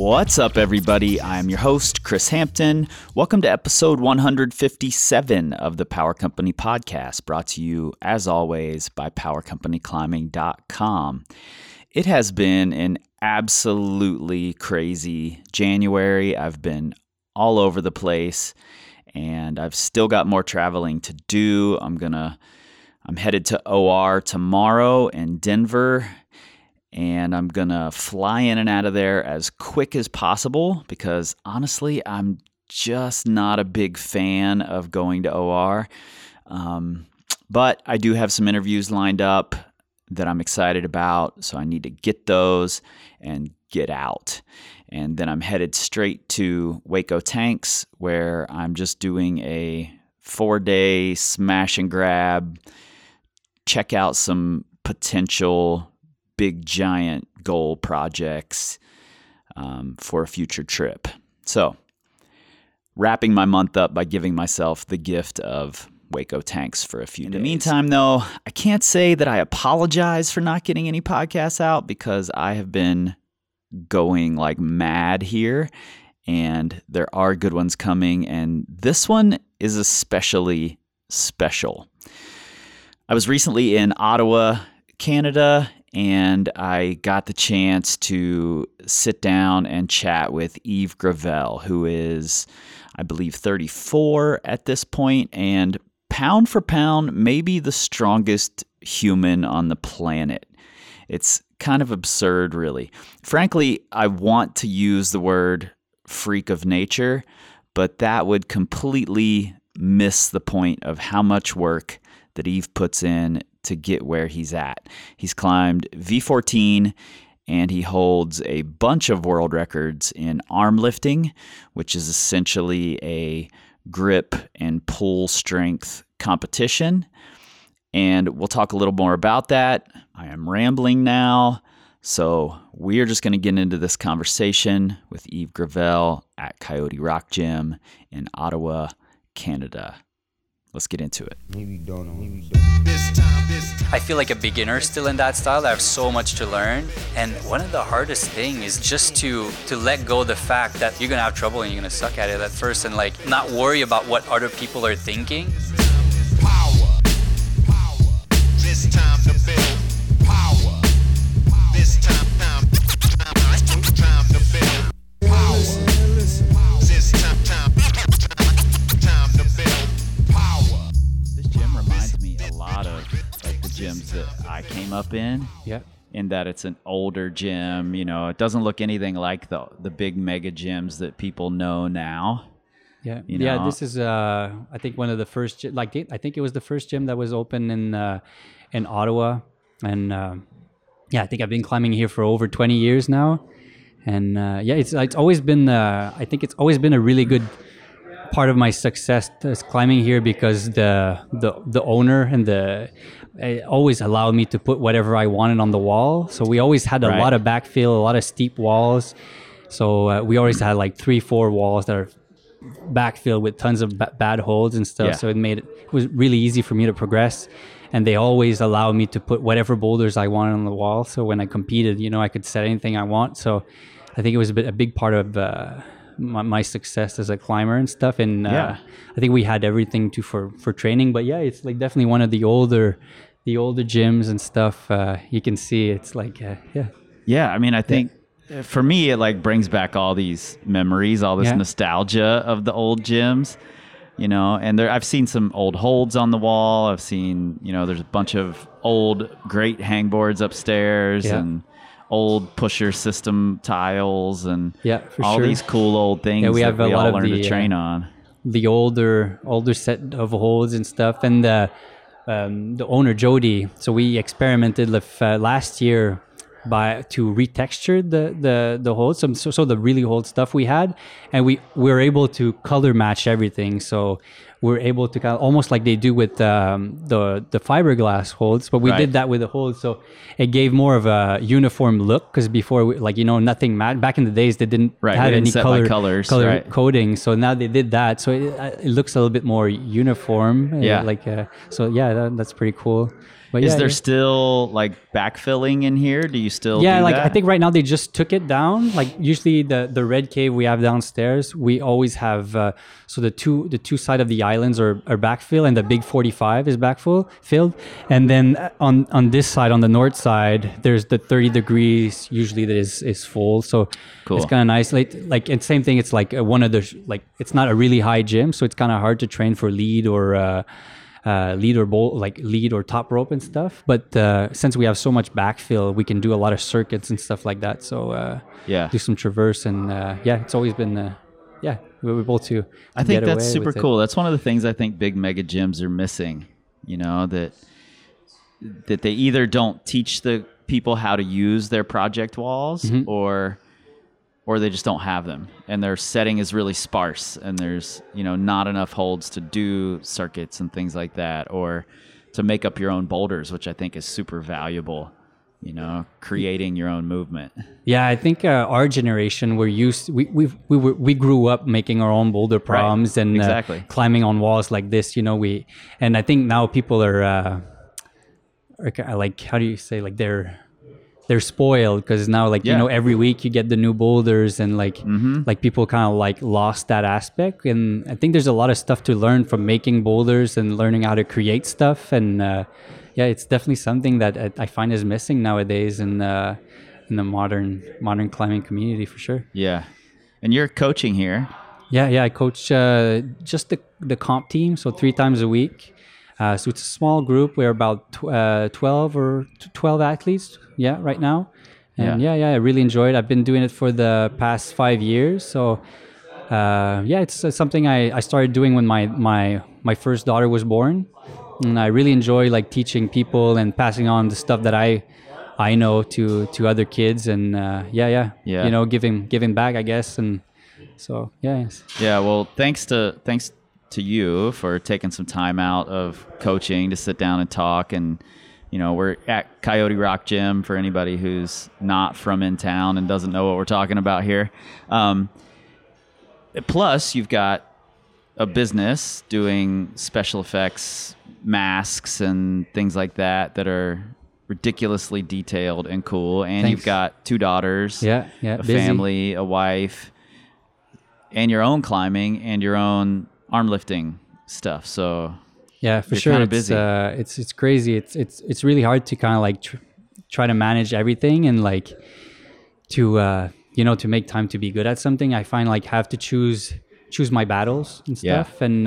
What's up, everybody? I'm your host, Chris Hampton. Welcome to episode 157 of the Power Company podcast, brought to you, as always, by powercompanyclimbing.com. It has been an absolutely crazy January. I've been all over the place, and I've still got more traveling to do. I'm headed to OR tomorrow in Denver, and I'm going to fly in and out of there as quick as possible because, honestly, I'm just not a big fan of going to OR. But I do have some interviews lined up that I'm excited about, so I need to get those and get out. And then I'm headed straight to Hueco Tanks, where I'm just doing a 4-day smash and grab, check out some potential big, giant goal projects for a future trip. So, wrapping my month up by giving myself the gift of Hueco Tanks for a few days. In the meantime, though, I can't say that I apologize for not getting any podcasts out because I have been going like mad here, and there are good ones coming, and this one is especially special. I was recently in Ottawa, Canada, and I got the chance to sit down and chat with Eve Gravel, who is, I believe, 34 at this point, and pound for pound, maybe the strongest human on the planet. It's kind of absurd, really. Frankly, I want to use the word freak of nature, but that would completely miss the point of how much work that Eve puts in to get where he's at. He's climbed V14, and he holds a bunch of world records in arm lifting, which is essentially a grip and pull strength competition. And we'll talk a little more about that. I am rambling now, so we are just going to get into this conversation with Yves Gravel at Coyote Rock Gym in Ottawa, Canada. Let's get into it. I feel like a beginner still in that style. I have so much to learn. And one of the hardest things is just to let go the fact that you're going to have trouble and you're going to suck at it at first and like not worry about what other people are thinking. Power. This time to build. Power. This time. Gyms that I came up in, yeah, in that it's an older gym. You know, it doesn't look anything like the big mega gyms that people know now. Yeah, you know? Yeah. This is, I think, one of the first. I think it was the first gym that was open in Ottawa, and I think I've been climbing here for over 20 years now, and it's always been. I think it's always been a really good part of my success is climbing here because the owner and it always allowed me to put whatever I wanted on the wall. So we always had a lot of backfill, a lot of steep walls. So we always had like 3-4 walls that are backfilled with tons of bad holes and stuff. Yeah. So it was really easy for me to progress. And they always allowed me to put whatever boulders I wanted on the wall. So when I competed, you know, I could set anything I want. So I think it was a big part of my success as a climber and stuff, and I think we had everything for training. But yeah, it's like definitely one of the older gyms and stuff. You can see it's like I mean, I think for me it like brings back all these memories, all this nostalgia of the old gyms, you know. And there, I've seen some old holds on the wall. I've seen, you know, there's a bunch of old great hangboards upstairs and old pusher system tiles and these cool old things we all learned to train on. The older set of holes and stuff. And the owner, Jody, so we experimented last year by to retexture the holds, so the really old stuff we had, and we're able to color match everything. So we're able to kind of almost like they do with the fiberglass holds, but we did that with the holds, so it gave more of a uniform look. Because before, nothing matched. Back in the days, they didn't have any color coding. So now they did that, so it looks a little bit more uniform. Yeah. That's pretty cool. But is there still like backfilling in here? Do you still do that? I think right now they just took it down. Like usually the red cave we have downstairs, we always have so the two side of the islands are backfill, and the big 45 is backfilled. And then on this side, on the north side, there's the 30 degrees usually that is full. So It's kind of nice. Like and same thing. It's like one of the it's not a really high gym, so it's kind of hard to train for lead or. Lead or bowl, like lead or top rope and stuff, but since we have so much backfill, we can do a lot of circuits and stuff like that, so do some traverse, and it's always been we were able to I think that's super cool. That's one of the things I think big mega gyms are missing, that they either don't teach the people how to use their project walls, mm-hmm. or they just don't have them, and their setting is really sparse, and there's not enough holds to do circuits and things like that, or to make up your own boulders, which I think is super valuable, creating your own movement. Yeah, I think our generation we grew up making our own boulder problems, and climbing on walls like this, and I think now people are like, how do you say, like they're spoiled, because now every week you get the new boulders, and people kind of lost that aspect. And I think there's a lot of stuff to learn from making boulders and learning how to create stuff. And it's definitely something that I find is missing nowadays in the modern climbing community, for sure. Yeah. And you're coaching here. Yeah. I coach just the comp team. So 3 times a week. So it's a small group. We're about 12 athletes right now. And I really enjoy it. I've been doing it for the past 5 years. So it's something I started doing when my first daughter was born. And I really enjoy teaching people and passing on the stuff that I know to other kids, and giving back, I guess. And so well, thanks to you for taking some time out of coaching to sit down and talk. And we're at Coyote Rock Gym for anybody who's not from in town and doesn't know what we're talking about here. Plus you've got a business doing special effects masks and things like that are ridiculously detailed and cool. And You've got 2 daughters, a busy family, a wife, and your own climbing and your own arm lifting stuff. So for sure, kind of busy. It's crazy. It's really hard to kind of try to manage everything, and to make time to be good at something. I find have to choose my battles and stuff. Yeah. And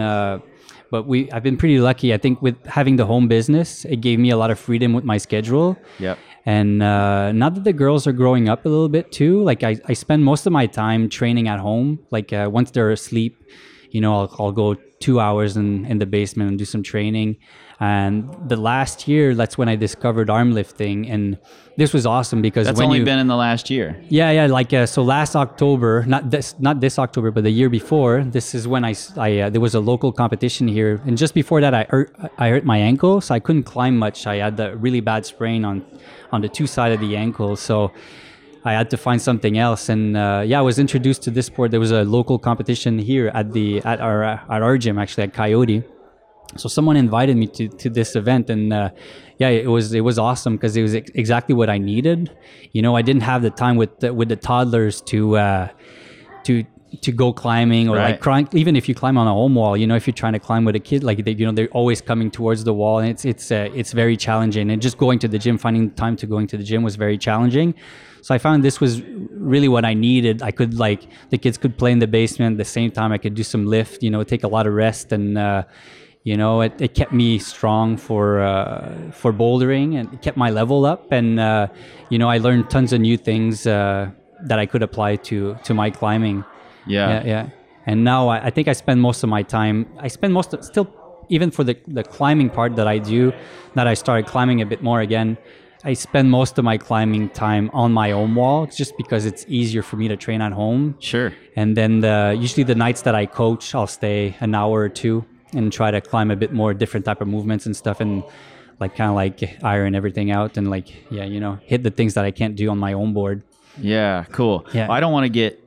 I've been pretty lucky. I think with having the home business, it gave me a lot of freedom with my schedule. Yep. And now that the girls are growing up a little bit too, I spend most of my time training at home. Once they're asleep, I'll go 2 hours in the basement and do some training. And the last year, that's when I discovered arm lifting, and this was awesome because that's only been in the last year. So last October, not this October, but the year before, this is when I there was a local competition here, and just before that, I hurt my ankle, so I couldn't climb much. I had a really bad sprain on the 2 sides of the ankle, so I had to find something else. And I was introduced to this sport. There was a local competition here at our gym, actually at Coyote. So someone invited me to this event, and it was awesome because it was exactly what I needed. I didn't have the time with the toddlers to go climbing, or crying. Even if you climb on a home wall, if you're trying to climb with a kid, they're always coming towards the wall, and it's very challenging. And just going to the gym, finding time to going to the gym was very challenging. So I found this was really what I needed. I could the kids could play in the basement at the same time. I could do some lift, take a lot of rest, and it kept me strong for bouldering, and it kept my level up. And I learned tons of new things that I could apply to my climbing. Yeah. And now I think I spend most of my time. I spend most of, still even for the climbing part that I do. That I started climbing a bit more again. I spend most of my climbing time on my own wall just because it's easier for me to train at home. Sure. And then usually the nights that I coach, I'll stay an hour or two and try to climb a bit more different type of movements and stuff, and like kind of like iron everything out and like, yeah, you know, hit the things that I can't do on my own board. Yeah, cool. Yeah. Well, I don't want to get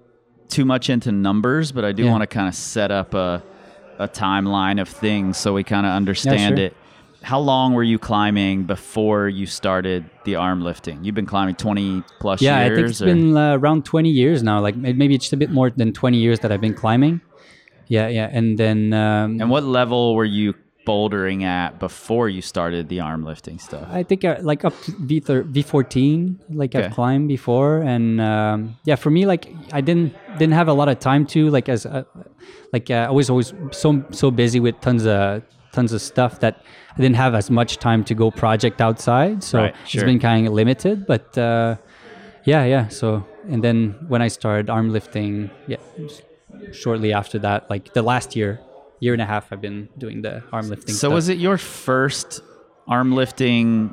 too much into numbers, but I do want to kind of set up a timeline of things so we kind of understand it. How long were you climbing before you started the arm lifting? You've been climbing 20 plus years? Yeah, I think it's been around 20 years now. Like maybe it's just a bit more than 20 years that I've been climbing. Yeah. And then... and what level were you bouldering at before you started the arm lifting stuff? I think like up to V14, like I've climbed before. And for me, like I didn't have a lot of time to, like as I was always so busy with tons of stuff that I didn't have as much time to go project outside. So it's been kind of limited, but So, and then when I started arm lifting, shortly after that, like the last year and a half, I've been doing the arm lifting stuff. So was it your first arm lifting,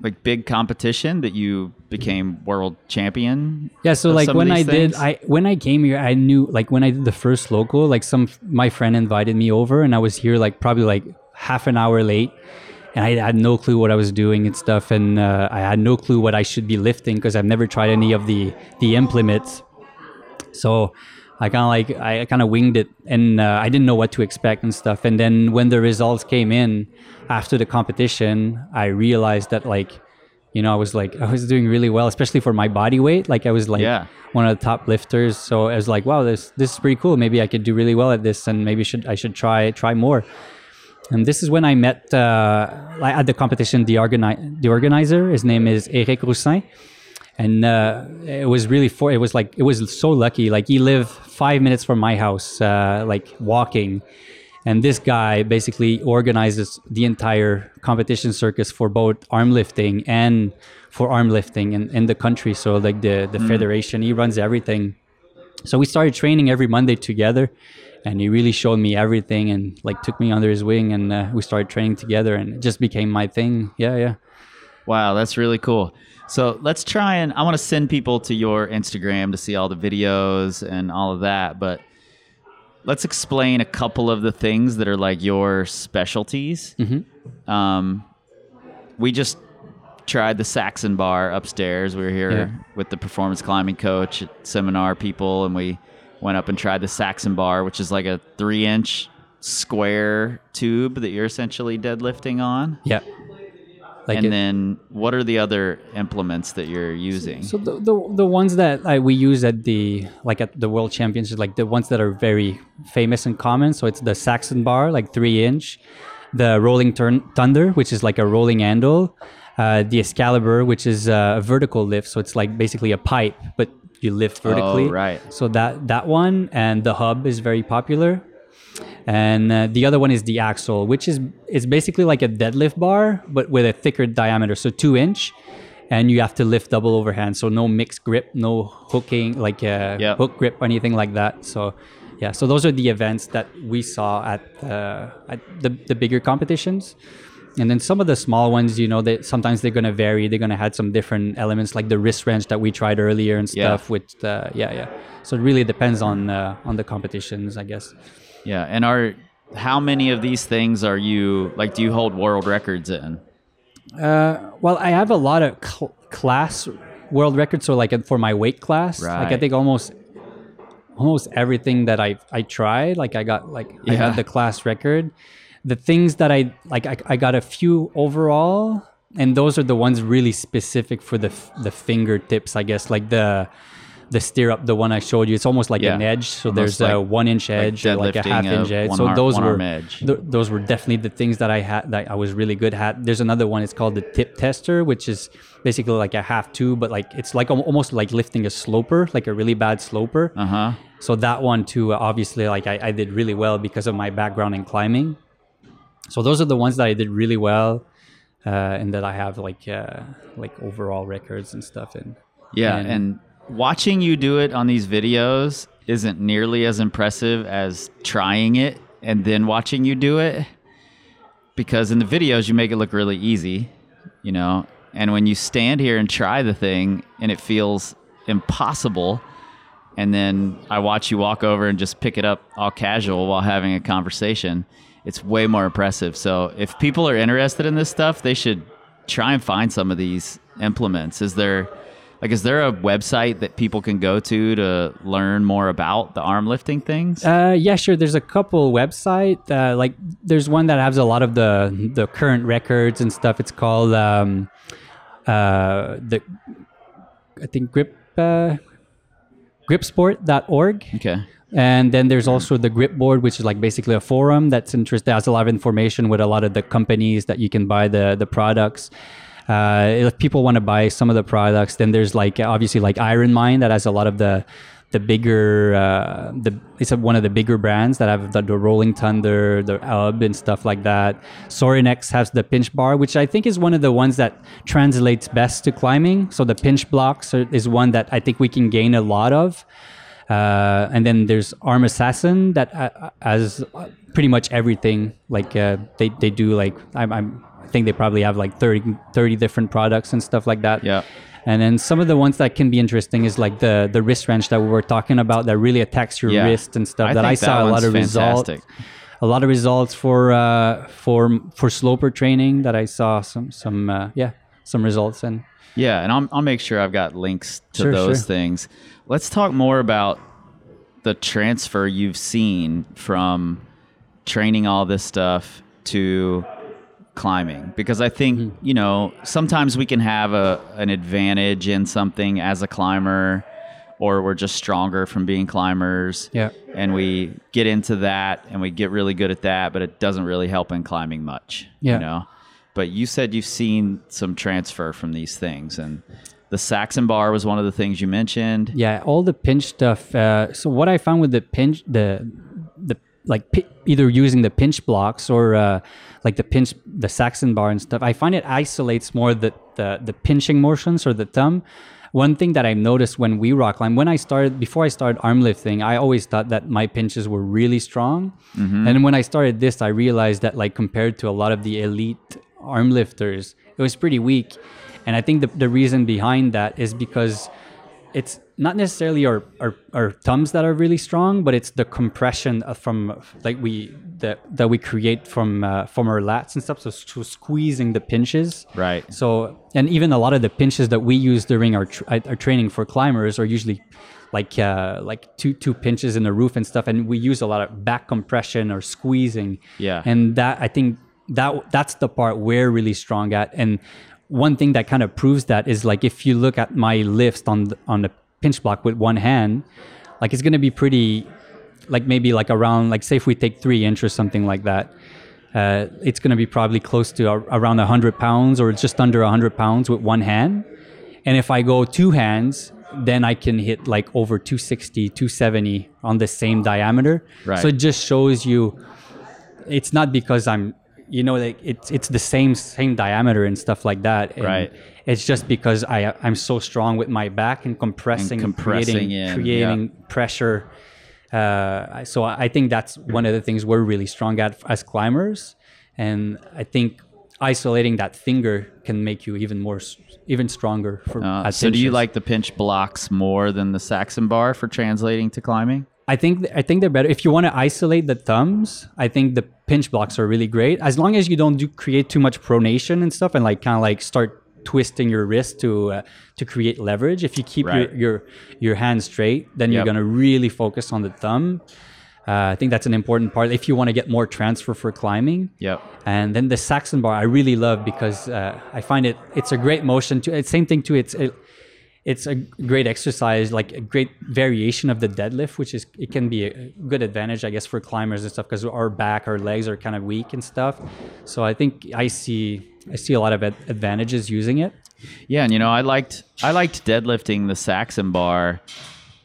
like big competition that you became world champion? Yeah. So like when I came here, I knew like when I did the first local, like my friend invited me over and I was here like probably like half an hour late and I had no clue what I was doing and stuff. And I had no clue what I should be lifting because I've never tried any of the implements. So I kind of winged it and I didn't know what to expect and stuff. And then when the results came in after the competition, I realized that like, you know, I was doing really well, especially for my body weight. Like I was like one of the top lifters. So I was like, wow, this is pretty cool. Maybe I could do really well at this and maybe I should try more. And this is when I met at the competition, the organizer, his name is Eric Roussin. And it was so lucky. Like he lived 5 minutes from my house, like walking. And this guy basically organizes the entire competition circus for both arm lifting and for arm lifting in the country. So like the federation, he runs everything. So we started training every Monday together and he really showed me everything and like took me under his wing and we started training together and it just became my thing. Yeah. Wow, that's really cool. So let's try and I want to send people to your Instagram to see all the videos and all of that, but let's explain a couple of the things that are like your specialties. Mm-hmm. We just tried the Saxon bar upstairs. We were here with the performance climbing coach at seminar people, and we went up and tried the Saxon bar, which is like a 3-inch square tube that you're essentially deadlifting on. Yeah. Like then what are the other implements that you're using? So the ones that we use at the World Championships, like the ones that are very famous and common. So it's the Saxon bar, like 3-inch, the Rolling Thunder, which is like a rolling handle, the Excalibur, which is a vertical lift. So it's like basically a pipe, but you lift vertically. Oh, right. So that one and the hub is very popular. And the other one is the axle, which is basically like a deadlift bar, but with a thicker diameter, so 2-inch, and you have to lift double overhand, so no mixed grip, no hooking, like hook grip or anything like that. So, so those are the events that we saw at the bigger competitions. And then some of the small ones, you know, that sometimes they're going to vary. They're going to have some different elements like the wrist wrench that we tried earlier and stuff with, So it really depends on the competitions, I guess. Yeah. And how many of these things are you, like, do you hold world records in? Well, I have a lot of class world records. So like for my weight class, like I think almost everything that I tried, like I got, like I had the class record. The things that I got a few overall, and those are the ones really specific for the fingertips, I guess, like the steer up, the one I showed you, it's almost like an edge. So there's like a 1-inch edge, like, or like a 1/2-inch edge. So those were definitely the things that I had, that I was really good at. There's another one, it's called the tip tester, which is basically like a 1/2, but like, it's like almost like lifting a sloper, like a really bad sloper. Uh-huh. So that one too, obviously, like I did really well because of my background in climbing. So those are the ones that I did really well. And that I have like overall records and stuff. And watching you do it on these videos isn't nearly as impressive as trying it and then watching you do it, because in the videos you make it look really easy, you know, And when you stand here and try the thing and it feels impossible, and then I watch you walk over and just pick it up all casual while having a conversation, it's way more impressive. So if people are interested in this stuff, they should try and find some of these implements. Is there a website that people can go to learn more about the arm lifting things? Yeah, sure. There's a couple websites. There's one that has a lot of the current records and stuff. It's called gripsport.org. Okay. And then there's also the Grip Board, which is like basically a forum that's interesting. Has a lot of information with a lot of the companies that you can buy the products. If people want to buy some of the products, then there's obviously IronMind that has a lot of the bigger, it's one of the bigger brands that have the Rolling Thunder, the Hub and stuff like that. Sorinex has the pinch bar, which I think is one of the ones that translates best to climbing. So the pinch blocks is one that I think we can gain a lot of. And then there's Arm Assassin that has pretty much everything. They do I think they probably have 30 different products and stuff like that. Yeah. And then some of the ones that can be interesting is the wrist wrench that we were talking about that really attacks your wrist and stuff. I saw a lot of results. A lot of results for sloper training that I saw some results in. Yeah, and I'll make sure I've got links to those things. Let's talk more about the transfer you've seen from training all this stuff to climbing, because I think sometimes we can have an advantage in something as a climber, or we're just stronger from being climbers, and we get into that and we get really good at that, but it doesn't really help in climbing much. But you said you've seen some transfer from these things, and the Saxon bar was one of the things you mentioned. All the pinch stuff. So what I found with the pinch, either using the pinch blocks or the Saxon bar and stuff, I find it isolates more the pinching motions or the thumb. One thing that I noticed when we rock climb, before I started arm lifting, I always thought that my pinches were really strong. Mm-hmm. And when I started this, I realized that compared to a lot of the elite arm lifters, it was pretty weak. And I think the reason behind that is because it's not necessarily our thumbs that are really strong, but it's the compression that we create from our lats and stuff. So squeezing the pinches, right? So, and even a lot of the pinches that we use during our training for climbers are usually two pinches in the roof and stuff, and we use a lot of back compression or squeezing. Yeah, and that I think that's the part we're really strong at. And one thing that kind of proves that is if you look at my lifts on the pinch block with one hand, it's going to be pretty, around, say if we take 3 inches or something like that, it's going to be probably close to around 100 pounds or just under 100 pounds with one hand. And if I go two hands, then I can hit over 260, 270 on the same diameter. Right. So it just shows you, it's not because I'm, it's the same diameter and stuff like that. And right. It's just because I'm so strong with my back and creating pressure. So I think that's one of the things we're really strong at as climbers. And I think isolating that finger can make you even stronger. So do you like the pinch blocks more than the Saxon bar for translating to climbing? I think they're better. If you want to isolate the thumbs, I think the pinch blocks are really great. As long as you don't create too much pronation and stuff, and start twisting your wrist to create leverage. If you keep your hand straight, then you're gonna really focus on the thumb. I think that's an important part if you want to get more transfer for climbing. Yep. And then the Saxon bar I really love because I find it's a great motion too. It's same thing too. It's a great exercise, a great variation of the deadlift, which is, it can be a good advantage, I guess, for climbers and stuff, because our back, our legs are kind of weak and stuff. So I think I see a lot of advantages using it. Yeah, and I liked deadlifting the Saxon bar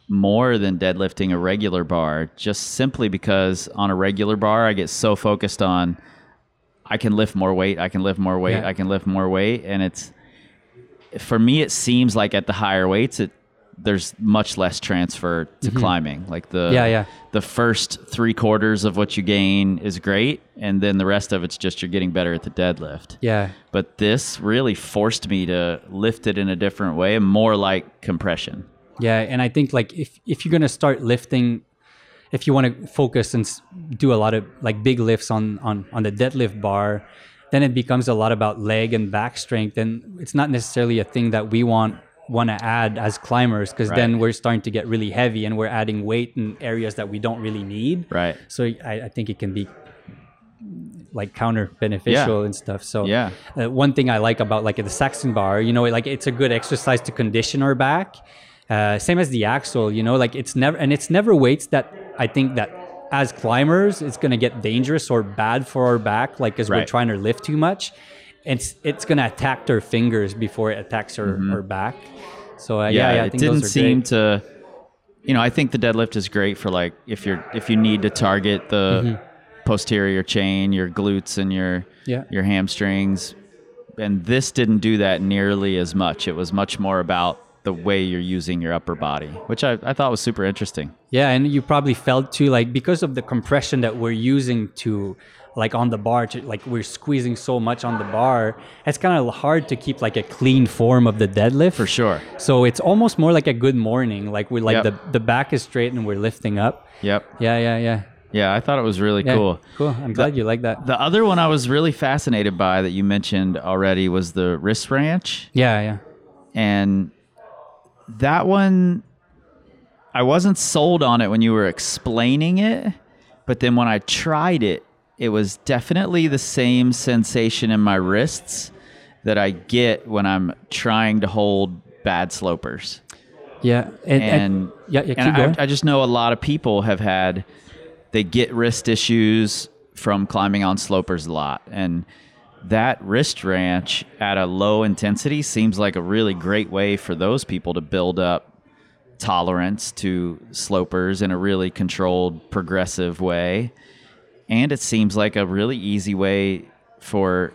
more than deadlifting a regular bar, just simply because on a regular bar, I get so focused on, I can lift more weight, I can lift more weight, and it's, for me, it seems like at the higher weights, it there's much less transfer to climbing. Like the first 3/4 of what you gain is great, and then the rest of it's just you're getting better at the deadlift. Yeah. But this really forced me to lift it in a different way, more like compression. Yeah, and I think like if you're going to start lifting, if you want to focus and do a lot of like big lifts on the deadlift bar, then it becomes a lot about leg and back strength, and it's not necessarily a thing that we want to add as climbers, because then we're starting to get really heavy and we're adding weight in areas that we don't really need. Right. So I think it can be like counter beneficial and stuff. So one thing I like about like the Saxon bar, you know, like it's a good exercise to condition our back. Same as the axle, you know, like it's never weights that I think that as climbers, it's going to get dangerous or bad for our back, like because we're trying to lift too much. It's going to attack their fingers before it attacks her back. So I think it didn't seem to, you know, I think the deadlift is great for like if you need to target the posterior chain, your glutes and your hamstrings, and this didn't do that nearly as much. It was much more about the way you're using your upper body, which I thought was super interesting. Yeah, and you probably felt too, like because of the compression that we're using to, like on the bar, like we're squeezing so much on the bar, it's kind of hard to keep like a clean form of the deadlift. For sure. So it's almost more like a good morning. Like we're like the back is straight and we're lifting up. Yep. Yeah. Yeah, I thought it was really cool. Cool. I'm glad you like that. The other one I was really fascinated by that you mentioned already was the Wrist Wrench. Yeah. And that one, I wasn't sold on it when you were explaining it, but then when I tried it, it was definitely the same sensation in my wrists that I get when I'm trying to hold bad slopers. Yeah. And I just know a lot of people have had, they get wrist issues from climbing on slopers a lot. And that Wrist Ranch at a low intensity seems like a really great way for those people to build up tolerance to slopers in a really controlled, progressive way. And it seems like a really easy way for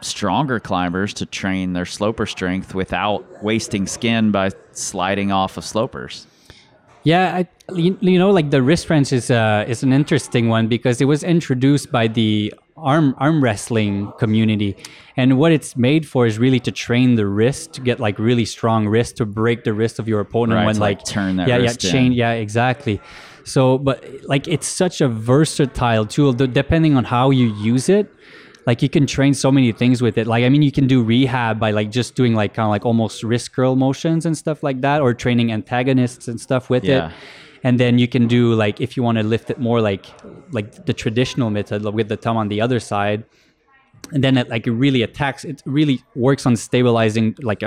stronger climbers to train their sloper strength without wasting skin by sliding off of slopers. Yeah, you know, like the Wrist Wrench is an interesting one because it was introduced by the arm wrestling community. And what it's made for is really to train the wrist to get like really strong wrist to break the wrist of your opponent when like turn that wrist chain. Yeah, exactly. So, but like, it's such a versatile tool depending on how you use it. Like you can train so many things with it. Like, I mean, you can do rehab by like just doing like kind of like almost wrist curl motions and stuff like that, or training antagonists and stuff with it. And then you can do like, if you want to lift it more like the traditional method with the thumb on the other side. And then it like it really works on stabilizing like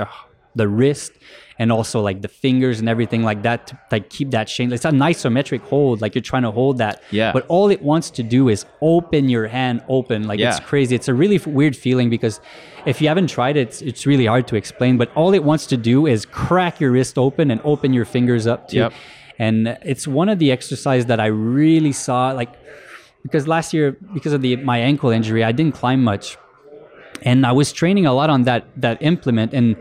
the wrist and also like the fingers and everything like that to like keep that chain. It's a nice isometric hold, like you're trying to hold that. Yeah. But all it wants to do is open your hand open. Like it's crazy. It's a really weird feeling because if you haven't tried it, it's really hard to explain, but all it wants to do is crack your wrist open and open your fingers up too. Yep. And it's one of the exercises that I really saw, like, because last year, because of my ankle injury, I didn't climb much. And I was training a lot on that implement, and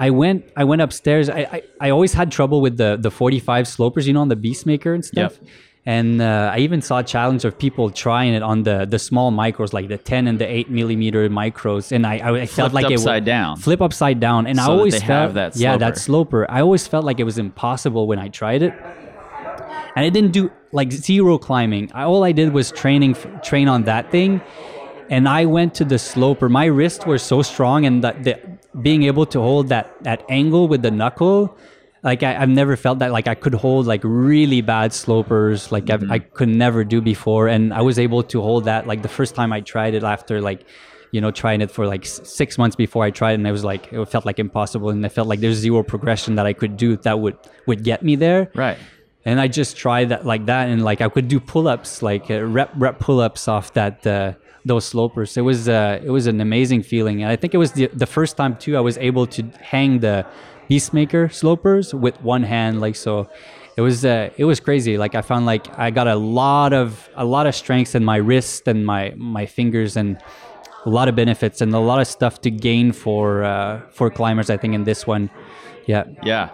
I went upstairs. I always had trouble with the 45 slopers, you know, on the Beastmaker and stuff. Yep. And I even saw a challenge of people trying it on the small micros, like the 10 and the 8 millimeter micros. And I felt like it would flip upside down. And so I always felt that sloper. I always felt like it was impossible when I tried it. And I didn't do like zero climbing. All I did was train on that thing. And I went to the sloper. My wrists were so strong, and being able to hold that angle with the knuckle, like I've never felt that. Like I could hold like really bad slopers, like I could never do before, and I was able to hold that. Like the first time I tried it, after like, you know, trying it for like 6 months before I tried it, and I was like, it felt like impossible, and I felt like there's zero progression that I could do that would get me there. Right. And I just tried that like that, and like I could do pull-ups, like rep pull-ups off that. Those slopers. It was an amazing feeling, and I think it was the first time too I was able to hang the Beastmaker slopers with one hand, like so. It was crazy. Like I found like I got a lot of strengths in my wrist and my fingers, and a lot of benefits and a lot of stuff to gain for climbers, I think, in this one. Yeah.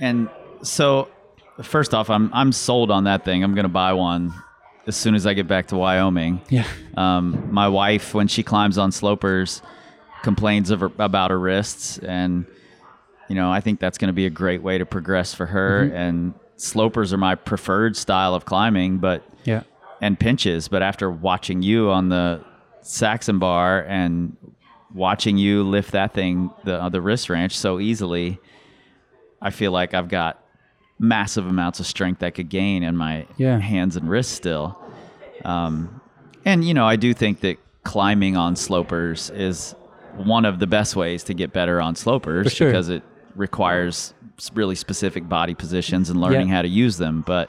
And so, first off, I'm sold on that thing. I'm going to buy one as soon as I get back to Wyoming. Yeah. My wife, when she climbs on slopers, complains about her wrists, and you know, I think that's going to be a great way to progress for her. Mm-hmm. And slopers are my preferred style of climbing, but yeah, and pinches. But after watching you on the Saxon bar and watching you lift that thing, the wrist wrench so easily, I feel like I've got massive amounts of strength I could gain in my hands and wrists still. And you know, I do think that climbing on slopers is one of the best ways to get better on slopers, sure, because it requires really specific body positions and learning how to use them. But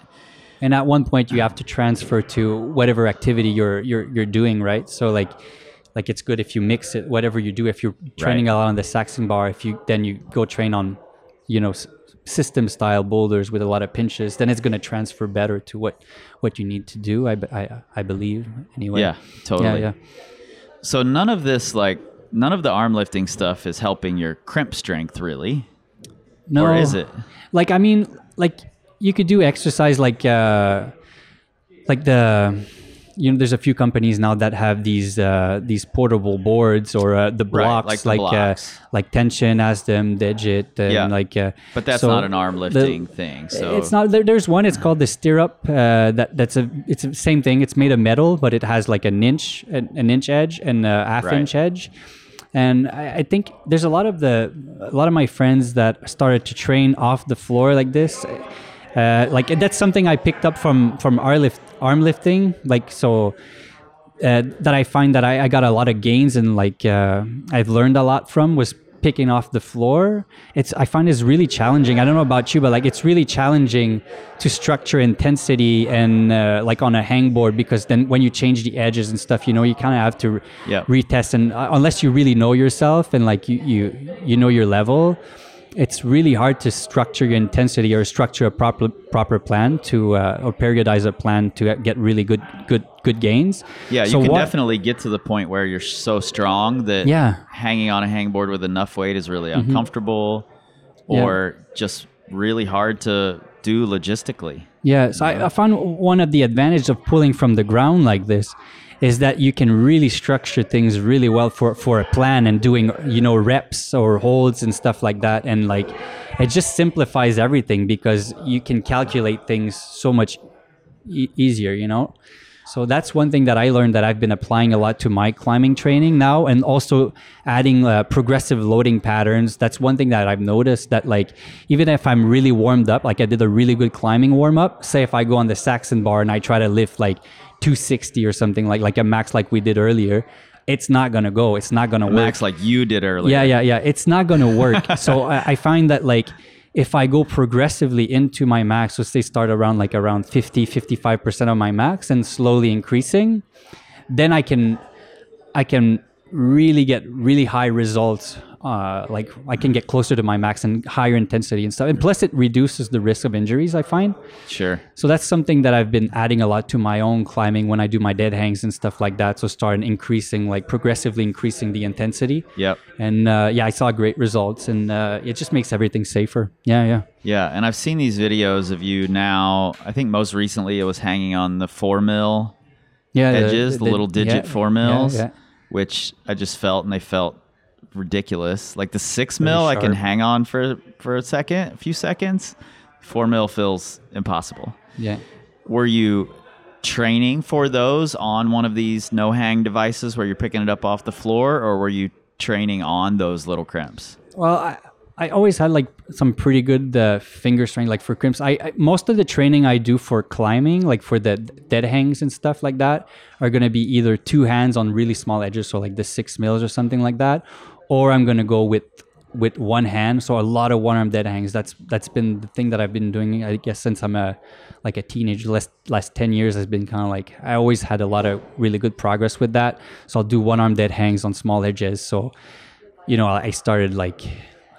and at one point you have to transfer to whatever activity you're doing, right? So like it's good if you mix it, whatever you do. If you're training a lot on the Saxon bar, then you go train on, you know, system style boulders with a lot of pinches, then it's going to transfer better to what you need to do. I believe anyway. Yeah, totally. Yeah, yeah. So none of the arm lifting stuff is helping your crimp strength, really. No. Or is it? Like, I mean, like you could do exercise like the, you know, there's a few companies now that have these portable boards or the blocks, right, like Tension has them, Digit, and but that's not an arm lifting thing. So it's not. There's one. It's called the stirrup. It's the same thing. It's made of metal, but it has like an inch edge and a half inch edge. And I think there's a lot of my friends that started to train off the floor like this. That's something I picked up from arm lifting. Like, so that I find that I got a lot of gains and like I've learned a lot from was picking off the floor. I find it's really challenging. I don't know about you, but like it's really challenging to structure intensity and like on a hangboard, because then when you change the edges and stuff, you know, you kind of have to retest. And unless you really know yourself and like you know your level, it's really hard to structure your intensity or structure a proper plan to or periodize a plan to get really good gains. Yeah, so you can definitely get to the point where you're so strong that hanging on a hangboard with enough weight is really uncomfortable, or just really hard to do logistically. Yeah, so I found one of the advantages of pulling from the ground like this is that you can really structure things really well for a plan and doing, you know, reps or holds and stuff like that. And like, it just simplifies everything because you can calculate things so much easier, you know? So that's one thing that I learned that I've been applying a lot to my climbing training now, and also adding progressive loading patterns. That's one thing that I've noticed, that like, even if I'm really warmed up, like I did a really good climbing warm up, say if I go on the Saxon bar and I try to lift like 260 or something like a max like we did earlier, it's not going to go. It's not going to work. Max like you did earlier. Yeah. It's not going to work. So I find that like, if I go progressively into my max, so say start around 50, 55% of my max and slowly increasing, then I can really get really high results. Like I can get closer to my max and higher intensity and stuff. And plus it reduces the risk of injuries, I find. Sure. So that's something that I've been adding a lot to my own climbing when I do my dead hangs and stuff like that. So start increasing, like progressively increasing the intensity. Yep. And I saw great results, and it just makes everything safer. Yeah, yeah. Yeah, and I've seen these videos of you now. I think most recently it was hanging on the 4 mil edges, the little digit 4 mils, which I just felt, and they felt ridiculous. Like the 6 mil I can hang on for a few seconds. 4 mil feels impossible. Were you training for those on one of these no hang devices where you're picking it up off the floor, or were you training on those little crimps? Well, I always had like some pretty good finger strength, like for crimps. I most of the training I do for climbing, like for the dead hangs and stuff like that, are going to be either two hands on really small edges, so like the 6 mils or something like that, or I'm going to go with one hand. So a lot of one arm dead hangs. That's been the thing that I've been doing, I guess, since I'm a teenager. Last 10 years has been kind of like, I always had a lot of really good progress with that. So I'll do one arm dead hangs on small edges. So, you know, I started like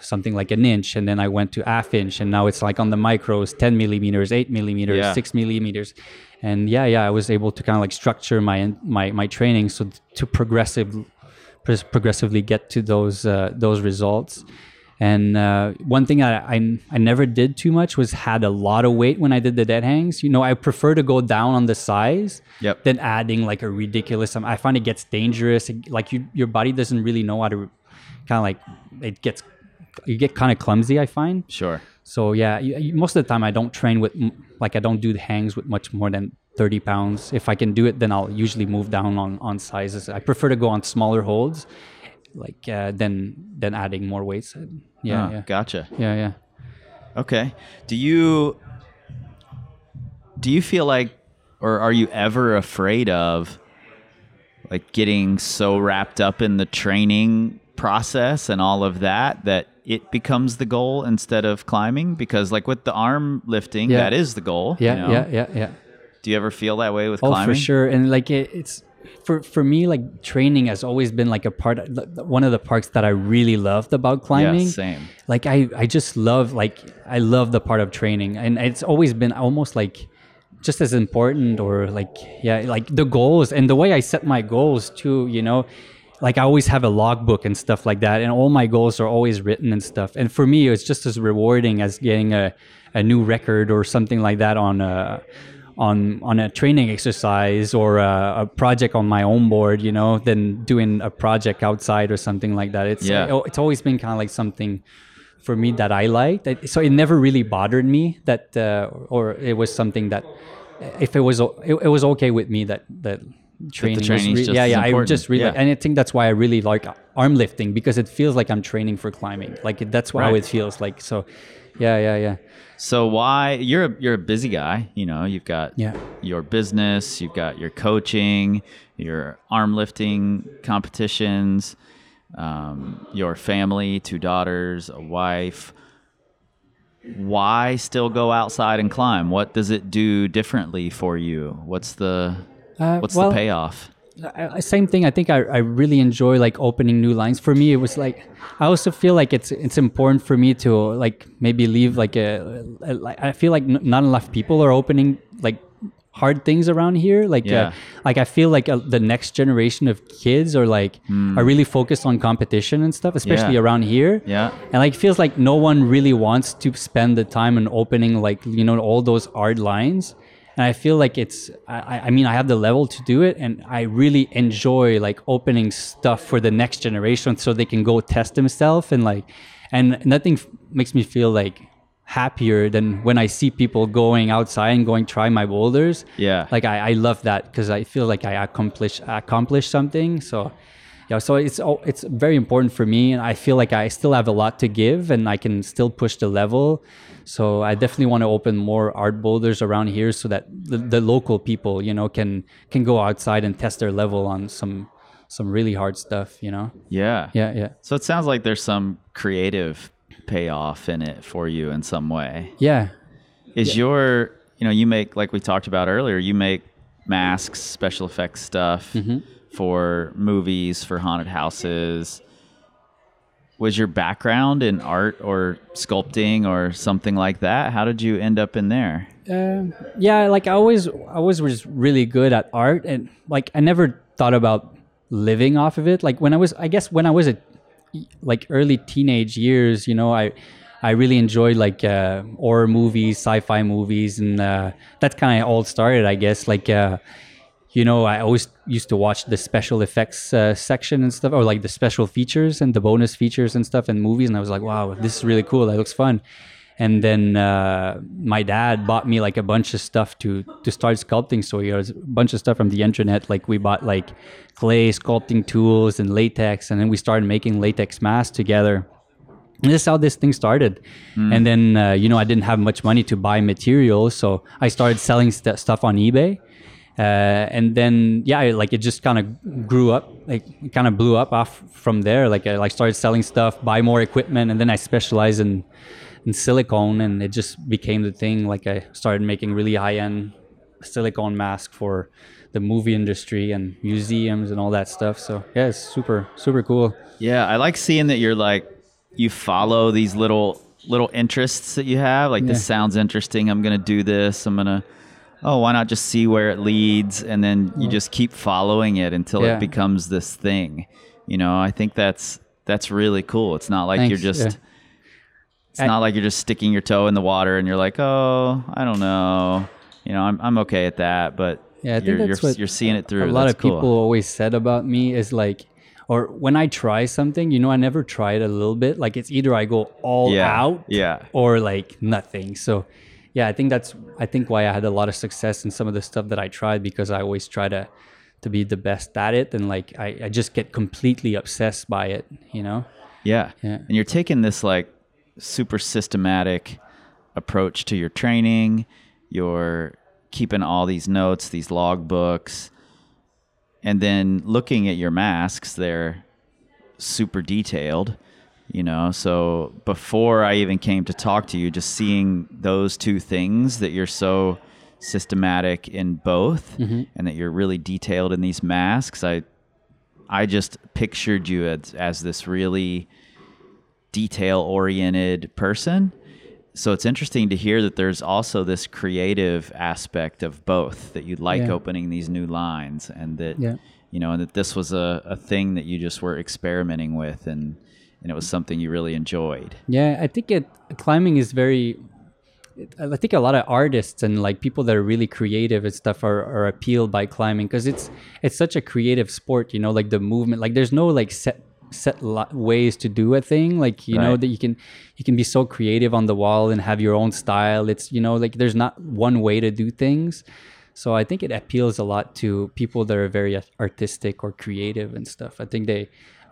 something like an inch, and then I went to half inch, and now it's like on the micros, 10 millimeters, 8 millimeters, 6 millimeters. And I was able to kind of like structure my training so to progressively get to those results. And one thing I never did too much was had a lot of weight when I did the dead hangs. You know, I prefer to go down on the size than adding like a ridiculous amount. I find it gets dangerous. Like your body doesn't really know how to kind of like, it gets, you get kind of clumsy, I find. Sure. So yeah, most of the time I don't train with, like I don't do the hangs with much more than 30 pounds. If I can do it, then I'll usually move down on sizes. I prefer to go on smaller holds. Like then adding more weights. Gotcha. Yeah. Okay. Do you feel like, or are you ever afraid of like getting so wrapped up in the training process and all of that, that it becomes the goal instead of climbing? Because like with the arm lifting, that is the goal. Yeah. Do you ever feel that way with climbing? Oh, for sure. And like it's, For me, like training has always been like one of the parts that I really loved about climbing. Yeah, same. Like I just love, like I love the part of training, and it's always been almost like just as important, or like like the goals and the way I set my goals too. You know, like I always have a logbook and stuff like that, and all my goals are always written and stuff. And for me, it's just as rewarding as getting a new record or something like that on a training exercise or a project on my own board, you know, than doing a project outside or something like that. It's always been kind of like something for me that I liked. So it never really bothered me that, or it was something that if it was, it was okay with me that training. I just really, and I think that's why I really like arm lifting, because it feels like I'm training for climbing. Like that's how it feels like. So yeah. So why you're a busy guy, you know, you've got your business, you've got your coaching, your arm lifting competitions, your family, 2 daughters, a wife. Why still go outside and climb? What does it do differently for you? What's the payoff? Same thing. I think I really enjoy like opening new lines. For me, it was like, I also feel like it's important for me to like maybe leave like I feel like not enough people are opening like hard things around here. Like I feel like the next generation of kids are like are really focused on competition and stuff, especially around here. Yeah, and like feels like no one really wants to spend the time in opening like, you know, all those hard lines. And I feel like I have the level to do it, and I really enjoy like opening stuff for the next generation so they can go test themselves, and like, and nothing makes me feel like happier than when I see people going outside and going try my boulders. Yeah. Like I love that because I feel like I accomplish something. So yeah, so it's very important for me, and I feel like I still have a lot to give and I can still push the level. So I definitely want to open more art boulders around here so that the local people, you know, can go outside and test their level on some really hard stuff, you know? Yeah. So it sounds like there's some creative payoff in it for you in some way. Yeah. Your, you know, you make, like we talked about earlier, you make masks, special effects stuff for movies, for haunted houses. Was your background in art or sculpting or something like that? How did you end up in there? Like I always was really good at art, and like I never thought about living off of it. Like when I was a like early teenage years, you know, I really enjoyed like horror movies, sci-fi movies, and that's kind of all started, I guess. Like you know, I always used to watch the special effects section and stuff, or like the special features and the bonus features and stuff in movies. And I was like, wow, this is really cool. That looks fun. And then my dad bought me like a bunch of stuff to start sculpting. So he has a bunch of stuff from the internet. Like we bought like clay sculpting tools and latex. And then we started making latex masks together. And this is how this thing started. And then, you know, I didn't have much money to buy materials. So I started selling stuff on eBay. And then, like it just kind of grew up, like it kind of blew up off from there. Like I started selling stuff, buy more equipment, and then I specialized in silicone, and it just became the thing. Like I started making really high-end silicone masks for the movie industry and museums and all that stuff. So yeah, it's super, super cool. Yeah, I like seeing that you're like, you follow these little interests that you have. Like this sounds interesting. I'm going to do this. I'm going to... oh, why not just see where it leads? And then you just keep following it until it becomes this thing. You know, I think that's really cool. It's not like you're just It's not like you're just sticking your toe in the water and you're like, oh, I don't know, you know, I'm okay at that. But yeah, I think you're seeing it through. A lot of people always said about me is like, or when I try something, you know, I never try it a little bit. Like it's either I go all out or like nothing. So yeah, I think why I had a lot of success in some of the stuff that I tried, because I always try to be the best at it. And like, I just get completely obsessed by it, you know? Yeah. And you're taking this like super systematic approach to your training. You're keeping all these notes, these log books, and then looking at your masks, they're super detailed, you know? So before I even came to talk to you, just seeing those two things, that you're so systematic in both and that you're really detailed in these masks, I just pictured you as this really detail-oriented person. So it's interesting to hear that there's also this creative aspect of both, that you like opening these new lines, and that, you know, and that this was a thing that you just were experimenting with, and it was something you really enjoyed. Yeah. I think climbing is very, I think a lot of artists and like people that are really creative and stuff are appealed by climbing, because it's such a creative sport, you know, like the movement, like there's no like set ways to do a thing, like you know, that you can be so creative on the wall and have your own style. It's, you know, like there's not one way to do things. So I think it appeals a lot to people that are very artistic or creative and stuff. I think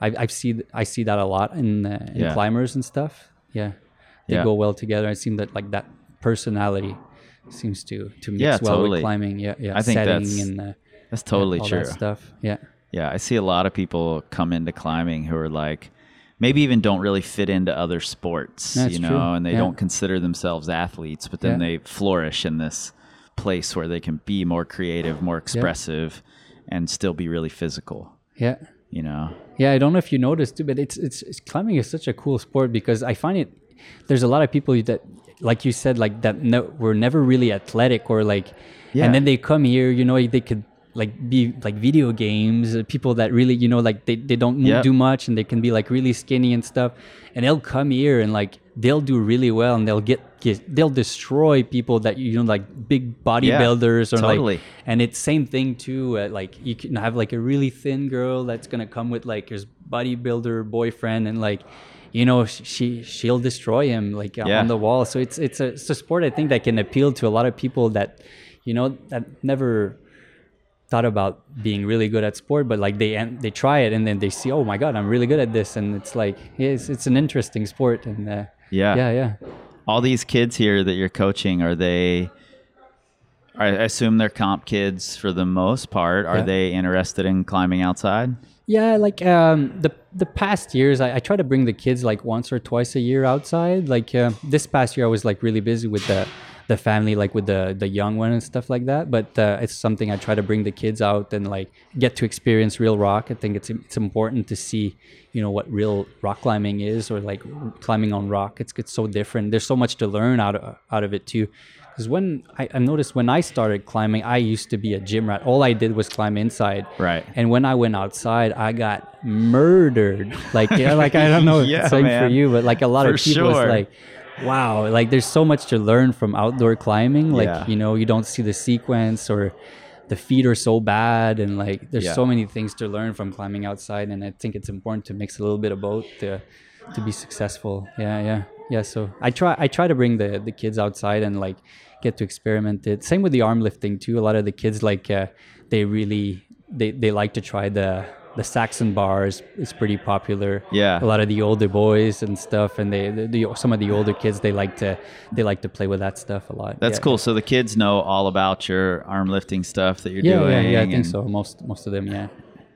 I see that a lot in climbers and stuff. They go well together. I seem that like that personality seems to mix with climbing. I think that's totally true. That stuff. Yeah, I see a lot of people come into climbing who are like, maybe even don't really fit into other sports, you know, and they don't consider themselves athletes, but then they flourish in this place where they can be more creative, more expressive, and still be really physical. Yeah. You know? Yeah, I don't know if you noticed too, but it's climbing is such a cool sport, because I find it, there's a lot of people that, like you said, like that were never really athletic or like, and then they come here, you know, they could, like be like video games, people that really, you know, like they don't do much and they can be like really skinny and stuff, and they'll come here and like they'll do really well and they'll destroy people that, you know, like big bodybuilders or like, and it's same thing too, like you can have like a really thin girl that's gonna come with like his bodybuilder boyfriend and like, you know, she'll destroy him like on the wall. So it's a sport I think that can appeal to a lot of people that, you know, that never thought about being really good at sport, but like they try it and then they see, oh my God, I'm really good at this, and it's like it's an interesting sport. And all these kids here that you're coaching, are they? I assume they're comp kids for the most part. Are they interested in climbing outside? Yeah, like the past years, I try to bring the kids like once or twice a year outside. Like this past year, I was like really busy with the family, like with the young one and stuff like that. But it's something I try to bring the kids out and like get to experience real rock. I think it's important to see, you know, what real rock climbing is, or like climbing on rock. It's so different. There's so much to learn out of it too. Because when I noticed when I started climbing, I used to be a gym rat. All I did was climb inside. Right. And when I went outside, I got murdered. Like, you know, like I don't know if it's the same for you, but like a lot of people was like, wow, like there's so much to learn from outdoor climbing. Like, you know, you don't see the sequence, or the feet are so bad, and like there's so many things to learn from climbing outside. And I think it's important to mix a little bit of both to be successful. Yeah. So I try to bring the kids outside and like get to experiment it. Same with the arm lifting too. A lot of the kids like they like to try the Saxon bars is pretty popular. Yeah, a lot of the older boys and stuff, and some of the older kids they like to play with that stuff a lot. That's cool. So the kids know all about your arm lifting stuff that you're doing. Yeah, I think so. Most of them,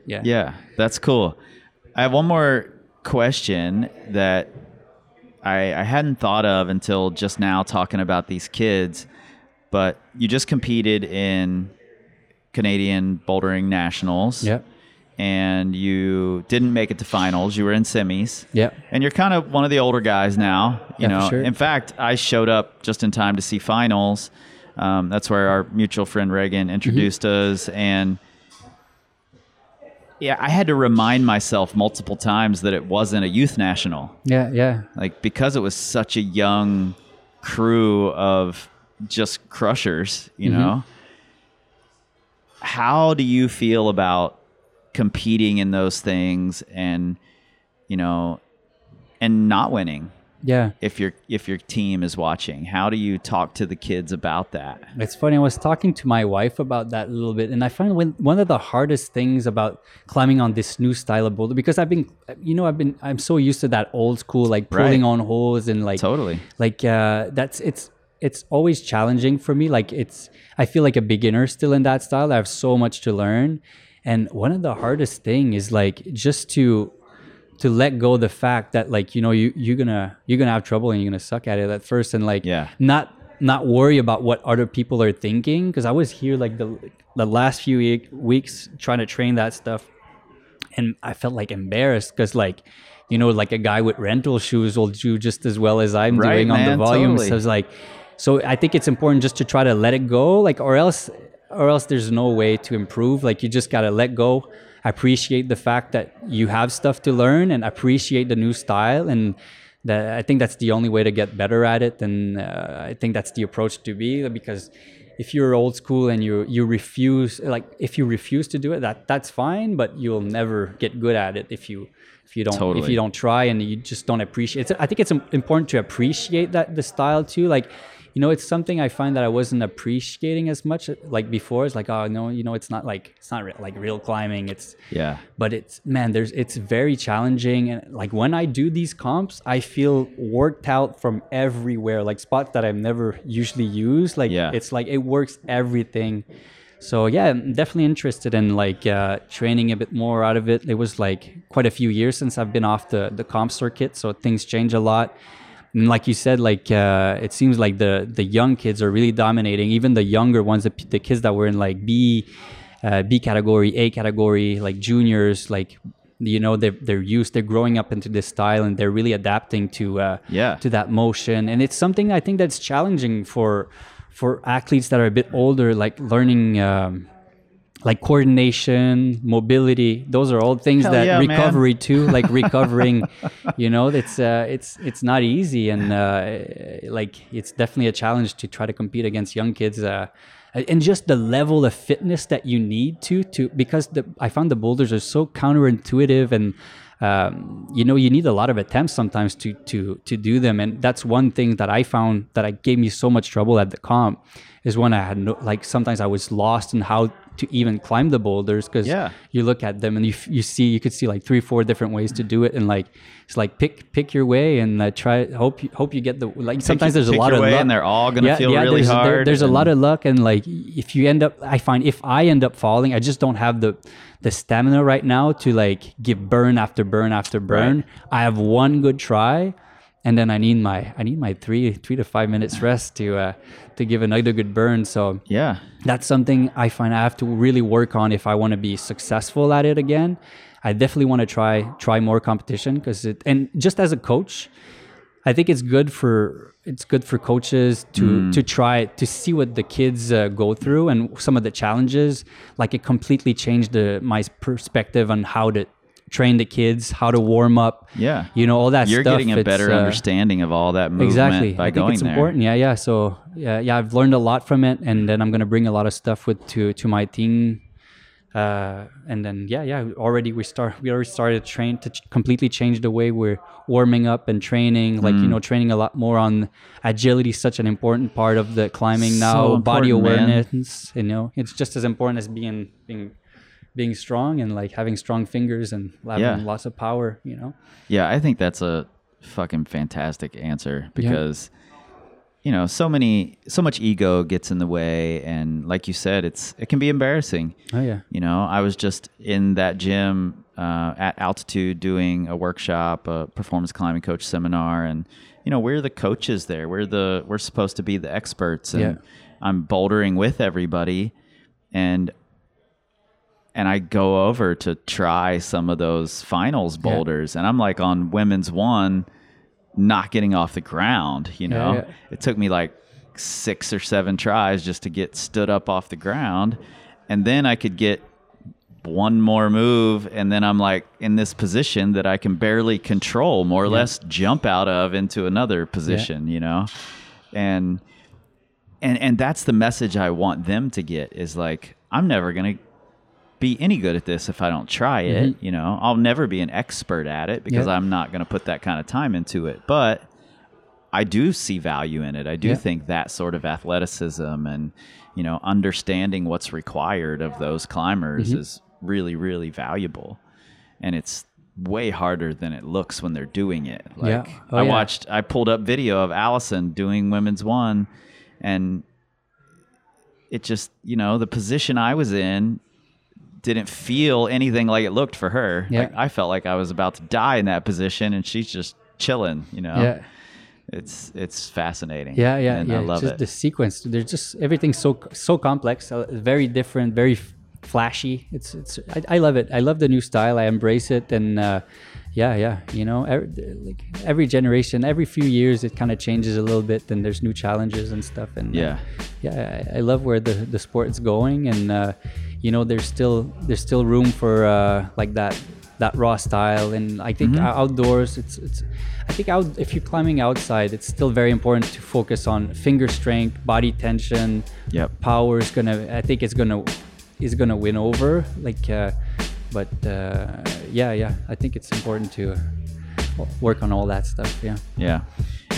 yeah. That's cool. I have one more question that I hadn't thought of until just now talking about these kids, but you just competed in Canadian Bouldering Nationals. Yep. And you didn't make it to finals. You were in semis. Yeah. And you're kind of one of the older guys now, you know. For sure. In fact, I showed up just in time to see finals. That's where our mutual friend Reagan introduced us. And yeah, I had to remind myself multiple times that it wasn't a youth national. Yeah, yeah. Like, because it was such a young crew of just crushers, you mm-hmm. know. How do you feel about competing in those things and, you know, and not winning? Yeah. If your team is watching, how do you talk to the kids about that? It's funny. I was talking to my wife about that a little bit, and I find one of the hardest things about climbing on this new style of boulder, because I'm so used to that old school, like pulling on holes and like, totally. Like, it's always challenging for me. Like I feel like a beginner still in that style. I have so much to learn. And one of the hardest thing is like, just to let go the fact that, like, you know, you're gonna have trouble and you're gonna suck at it at first, and like not worry about what other people are thinking, because I was here like the last few weeks trying to train that stuff, and I felt like embarrassed because, like, you know, like a guy with rental shoes will do just as well as I'm doing on the volume. Totally. So it's like, so I think it's important just to try to let it go, like, or else there's no way to improve. Like, you just gotta let go. Appreciate the fact that you have stuff to learn and appreciate the new style. And that, I think that's the only way to get better at it. And I think that's the approach to be, because if you're old school and you refuse to do it, that's fine, but you'll never get good at it if you don't try and you just don't appreciate it. I think it's important to appreciate that the style too. Like, you know, it's something I find that I wasn't appreciating as much like before. It's like, oh no, you know, it's not like real climbing. It's but it's, man, it's very challenging. And like, when I do these comps, I feel worked out from everywhere, like spots that I've never usually used. Like, it's like, it works everything. So yeah, I'm definitely interested in like training a bit more out of it. It was like quite a few years since I've been off the comp circuit, so things change a lot. And like you said, like it seems like the young kids are really dominating. Even the younger ones, the kids that were in like B category, A category, like juniors, like, you know, they're growing up into this style and they're really adapting to that motion. And it's something I think that's challenging for athletes that are a bit older, like learning like coordination, mobility. Those are all things recovery, man. Too, like recovering, you know, it's not easy. And like, it's definitely a challenge to try to compete against young kids. And just the level of fitness that you need to because I found the boulders are so counterintuitive, and you know, you need a lot of attempts sometimes to do them. And that's one thing that I found that gave me so much trouble at the comp, is when I had sometimes I was lost in how to even climb the boulders, because you look at them and you could see like 3-4 different ways to do it, and like it's like pick your way and try. Hope you get the, like, sometimes there's a lot of luck, and they're all gonna feel really hard. There's a lot of luck, and like if you end up, I find if I end up falling, I just don't have the stamina right now to like give burn after burn after burn. Right. I have one good try, and then I need my 3 to 5 minutes rest to give another good burn. So yeah, that's something I find I have to really work on if I want to be successful at it again. I definitely want to try more competition, and just as a coach, I think it's good for coaches to try to see what the kids go through and some of the challenges. Like, it completely changed my perspective on how to train the kids, how to warm up, you know, all that stuff. You're getting a better understanding of all that movement by going there. Exactly, I think it's important, yeah. So, yeah, I've learned a lot from it, and then I'm going to bring a lot of stuff to my team. And then, already we already started completely change the way we're warming up and training, like, you know, training a lot more on agility, such an important part of the climbing now, body awareness, you know, it's just as important as being strong and like having strong fingers and having lots of power, you know? Yeah. I think that's a fucking fantastic answer, because, you know, so much ego gets in the way. And like you said, it can be embarrassing. Oh yeah. You know, I was just in that gym, at altitude doing a workshop, a performance climbing coach seminar. And, you know, we're the coaches there. We're supposed to be the experts, and I'm bouldering with everybody. And I go over to try some of those finals boulders, and I'm like on women's one, not getting off the ground, you know? Yeah, yeah. It took me like 6 or 7 tries just to get stood up off the ground. And then I could get one more move, and then I'm like in this position that I can barely control, more or less jump out of into another position, you know? And that's the message I want them to get, is like, I'm never going to be any good at this if I don't try it, you know? I'll never be an expert at it because I'm not going to put that kind of time into it. But I do see value in it. I do think that sort of athleticism and, you know, understanding what's required of those climbers is really, really valuable. And it's way harder than it looks when they're doing it. Like I pulled up video of Allison doing women's one, and it just, you know, the position I was in didn't feel anything like it looked for her. Yeah. Like, I felt like I was about to die in that position, and she's just chilling, you know? Yeah. It's fascinating. Yeah. I love just it. The sequence. They're just, everything's so complex, very different, very flashy. I love it. I love the new style. I embrace it, and you know, every generation, every few years, it kind of changes a little bit, and there's new challenges and stuff. And I love where the sport's going, and you know, there's still room for like that raw style. And I think outdoors, if you're climbing outside, it's still very important to focus on finger strength, body tension. Power is gonna, I think it's gonna win over, like, I think it's important to work on all that stuff.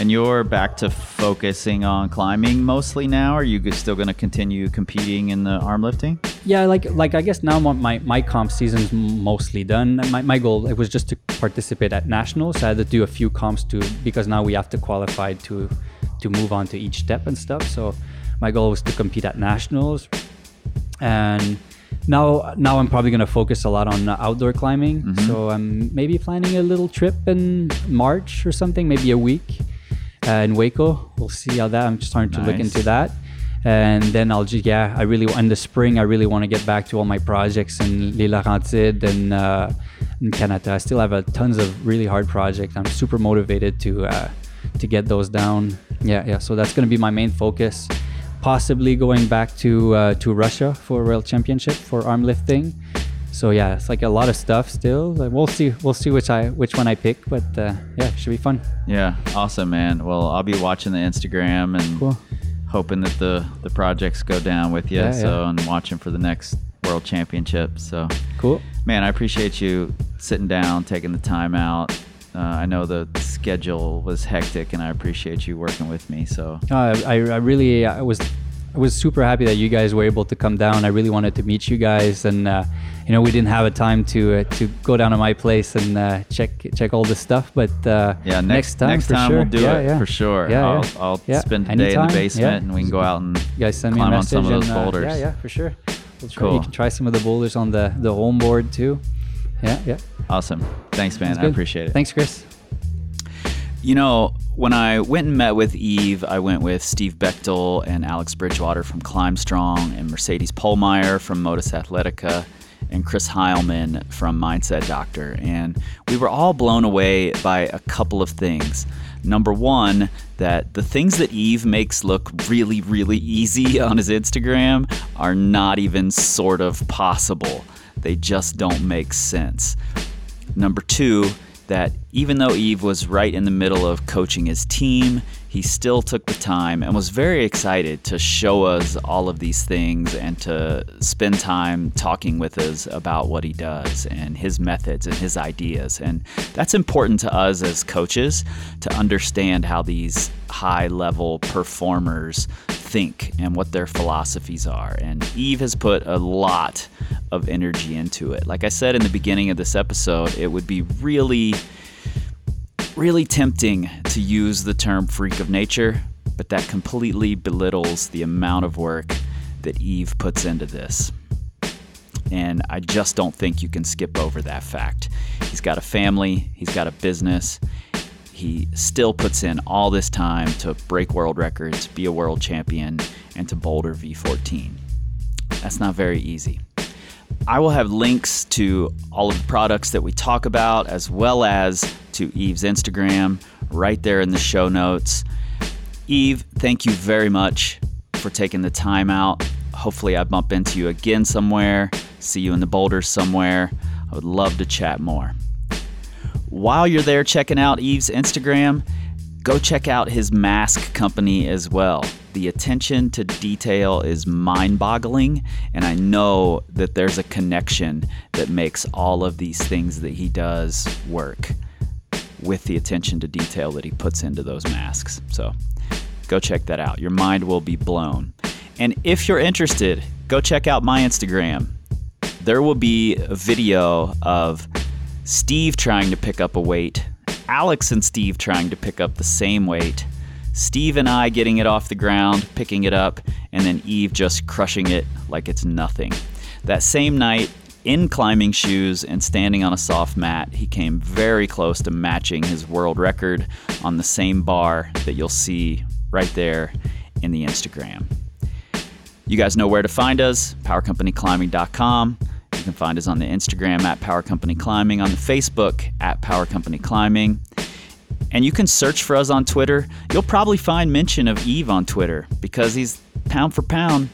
And you're back to focusing on climbing mostly now? Are you still going to continue competing in the arm lifting? Yeah, like I guess now my comp season's mostly done. My goal, it was just to participate at nationals. I had to do a few comps because now we have to qualify to move on to each step and stuff. So my goal was to compete at nationals, and now I'm probably going to focus a lot on outdoor climbing. So I'm maybe planning a little trip in March or something, maybe a week. In Waco, we'll see how that. I'm just starting to look into that, and then I'll just in the spring I really want to get back to all my projects in Les Laurentides and in Canada. I still have tons of really hard projects. I'm super motivated to get those down. So that's going to be my main focus. Possibly going back to Russia for a World Championship for arm lifting. So it's like a lot of stuff still. Like, we'll see which one I pick, but it should be fun. Yeah, awesome, man. Well, I'll be watching the Instagram and hoping that the projects go down with you. And watching for the next World Championship. So cool, man. I appreciate you sitting down, taking the time out. I know the schedule was hectic, and I appreciate you working with me. So I was super happy that you guys were able to come down. I really wanted to meet you guys, and you know, we didn't have a time to go down to my place and check all this stuff. But next time sure. We'll do it for sure. I'll spend the day in the basement, and we can go out and you guys send climb me a message on some of those boulders. For sure. We'll try. Cool. You can try some of the boulders on the home board too. Awesome. Thanks, man. I appreciate it. Thanks, Chris. You know, when I went and met with Eve, I went with Steve Bechtel and Alex Bridgewater from Climbstrong, and Mercedes Pohlmeyer from Modus Athletica, and Chris Heilman from Mindset Doctor. And we were all blown away by a couple of things. Number one, that the things that Eve makes look really, really easy on his Instagram are not even sort of possible. They just don't make sense. Number two, that even though Eve was right in the middle of coaching his team, he still took the time and was very excited to show us all of these things and to spend time talking with us about what he does and his methods and his ideas. And that's important to us as coaches, to understand how these high-level performers think and what their philosophies are. And Eve has put a lot of energy into it. Like I said in the beginning of this episode, it would be really, really tempting to use the term freak of nature, but that completely belittles the amount of work that Eve puts into this. And I just don't think you can skip over that fact. He's got a family, he's got a business. He still puts in all this time to break world records, be a world champion, and to boulder V14. That's not very easy. I will have links to all of the products that we talk about, as well as to Eve's Instagram, right there in the show notes. Eve, thank you very much for taking the time out. Hopefully I bump into you again somewhere. see you in the boulders somewhere. I would love to chat more. While you're there checking out Yves' Instagram, go check out his mask company as well. The attention to detail is mind-boggling, and I know that there's a connection that makes all of these things that he does work with the attention to detail that he puts into those masks. So go check that out. Your mind will be blown. And if you're interested, go check out my Instagram. There will be a video of Steve trying to pick up a weight, Alex and Steve trying to pick up the same weight, Steve and I getting it off the ground, picking it up, and then Eve just crushing it like it's nothing. That same night, in climbing shoes and standing on a soft mat, he came very close to matching his world record on the same bar that you'll see right there in the Instagram. You guys know where to find us, powercompanyclimbing.com. You can find us on the Instagram at Power Company Climbing, on the Facebook at Power Company Climbing. And you can search for us on Twitter. You'll probably find mention of Eve on Twitter because he's, pound for pound,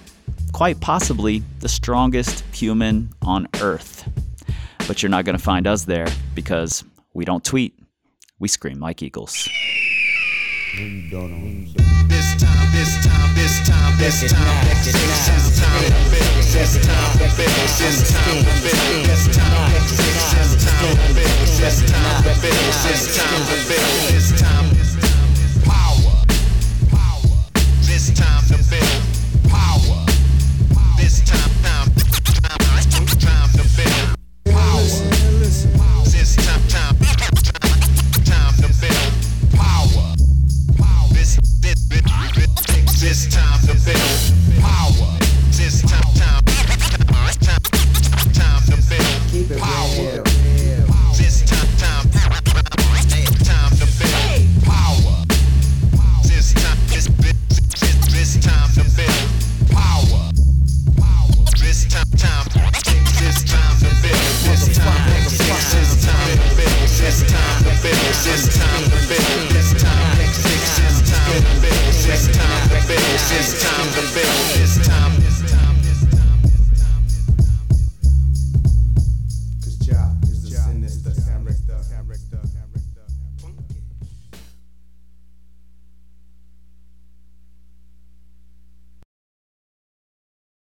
quite possibly the strongest human on Earth. But you're not going to find us there because we don't tweet. We scream like eagles. This time.